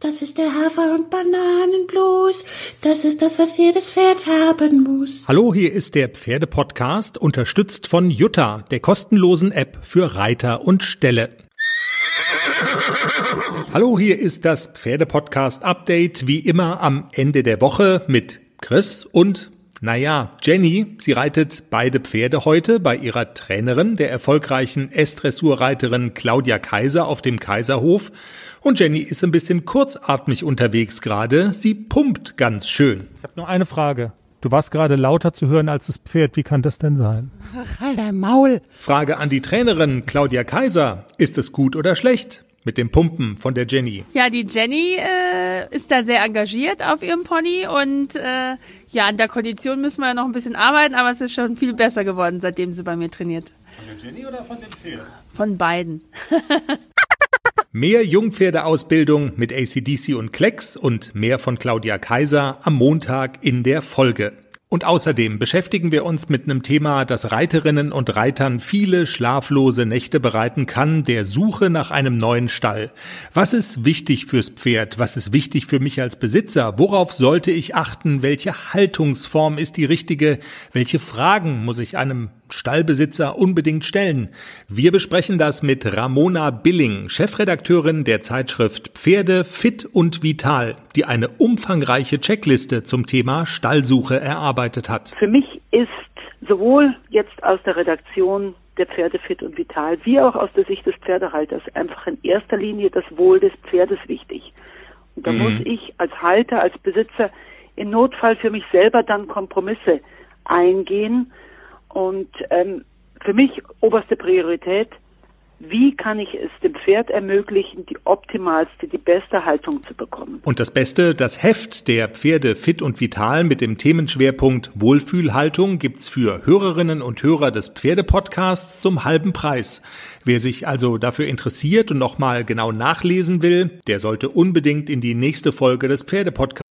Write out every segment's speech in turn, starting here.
Das ist der Hafer- und Bananenblues. Das ist das, was jedes Pferd haben muss. Hallo, hier ist der Pferdepodcast, unterstützt von Jutta, der kostenlosen App für Reiter und Ställe. Hallo, hier ist das Pferdepodcast-Update, wie immer am Ende der Woche mit Chris und, Jenny. Sie reitet beide Pferde heute bei ihrer Trainerin, der erfolgreichen S-Dressurreiterin Claudia Kaiser auf dem Kaiserhof. Und Jenny ist ein bisschen kurzatmig unterwegs gerade. Sie pumpt ganz schön. Ich habe nur eine Frage. Du warst gerade lauter zu hören als das Pferd. Wie kann das denn sein? Ach, halt dein Maul. Frage an die Trainerin Claudia Kaiser. Ist es gut oder schlecht mit dem Pumpen von der Jenny? Ja, die Jenny ist da sehr engagiert auf ihrem Pony. Und an der Kondition müssen wir ja noch ein bisschen arbeiten. Aber es ist schon viel besser geworden, seitdem sie bei mir trainiert. Von der Jenny oder von dem Pferd? Von beiden. Mehr Jungpferdeausbildung mit ACDC und Klecks und mehr von Claudia Kaiser am Montag in der Folge. Und außerdem beschäftigen wir uns mit einem Thema, das Reiterinnen und Reitern viele schlaflose Nächte bereiten kann, der Suche nach einem neuen Stall. Was ist wichtig fürs Pferd? Was ist wichtig für mich als Besitzer? Worauf sollte ich achten? Welche Haltungsform ist die richtige? Welche Fragen muss ich einem Stallbesitzer unbedingt stellen? Wir besprechen das mit Ramona Billing, Chefredakteurin der Zeitschrift Pferde fit und vital, die eine umfangreiche Checkliste zum Thema Stallsuche erarbeitet hat. Für mich ist sowohl jetzt aus der Redaktion der Pferde fit und vital, wie auch aus der Sicht des Pferdehalters einfach in erster Linie das Wohl des Pferdes wichtig. Und da muss ich als Halter, als Besitzer im Notfall für mich selber dann Kompromisse eingehen. Und für mich oberste Priorität, wie kann ich es dem Pferd ermöglichen, die optimalste, die beste Haltung zu bekommen? Und das Beste, das Heft der Pferde fit und vital mit dem Themenschwerpunkt Wohlfühlhaltung gibt's für Hörerinnen und Hörer des Pferdepodcasts zum halben Preis. Wer sich also dafür interessiert und nochmal genau nachlesen will, der sollte unbedingt in die nächste Folge des Pferdepodcasts.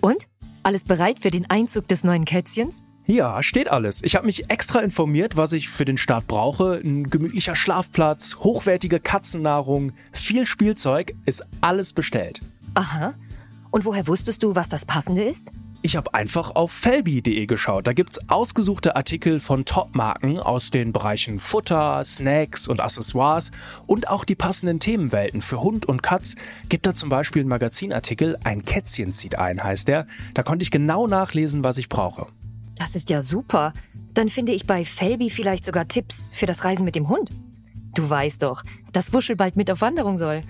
Und? Alles bereit für den Einzug des neuen Kätzchens? Ja, steht alles. Ich habe mich extra informiert, was ich für den Start brauche. Ein gemütlicher Schlafplatz, hochwertige Katzennahrung, viel Spielzeug, ist alles bestellt. Aha. Und woher wusstest du, was das Passende ist? Ich habe einfach auf felbi.de geschaut. Da gibt's ausgesuchte Artikel von Top-Marken aus den Bereichen Futter, Snacks und Accessoires und auch die passenden Themenwelten für Hund und Katz. Gibt da zum Beispiel einen Magazinartikel, ein Kätzchen zieht ein, heißt der. Da konnte ich genau nachlesen, was ich brauche. Das ist ja super. Dann finde ich bei Felbi vielleicht sogar Tipps für das Reisen mit dem Hund. Du weißt doch, dass Buschel bald mit auf Wanderung soll.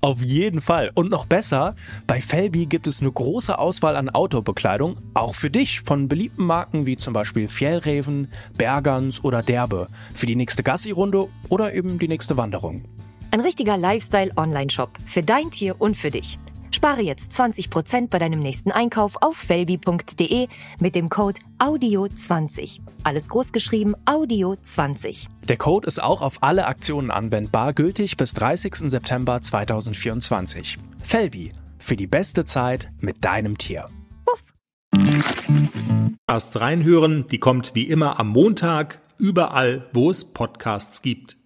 Auf jeden Fall. Und noch besser, bei Felbi gibt es eine große Auswahl an Outdoor-Bekleidung, auch für dich, von beliebten Marken wie zum Beispiel Fjellreven, Bergans oder Derbe, für die nächste Gassi-Runde oder eben die nächste Wanderung. Ein richtiger Lifestyle-Online-Shop für dein Tier und für dich. Spare jetzt 20% bei deinem nächsten Einkauf auf felbi.de mit dem Code AUDIO20. Alles groß geschrieben, AUDIO20. Der Code ist auch auf alle Aktionen anwendbar, gültig bis 30. September 2024. Felbi, für die beste Zeit mit deinem Tier. Puff. Erst reinhören, die kommt wie immer am Montag, überall, wo es Podcasts gibt.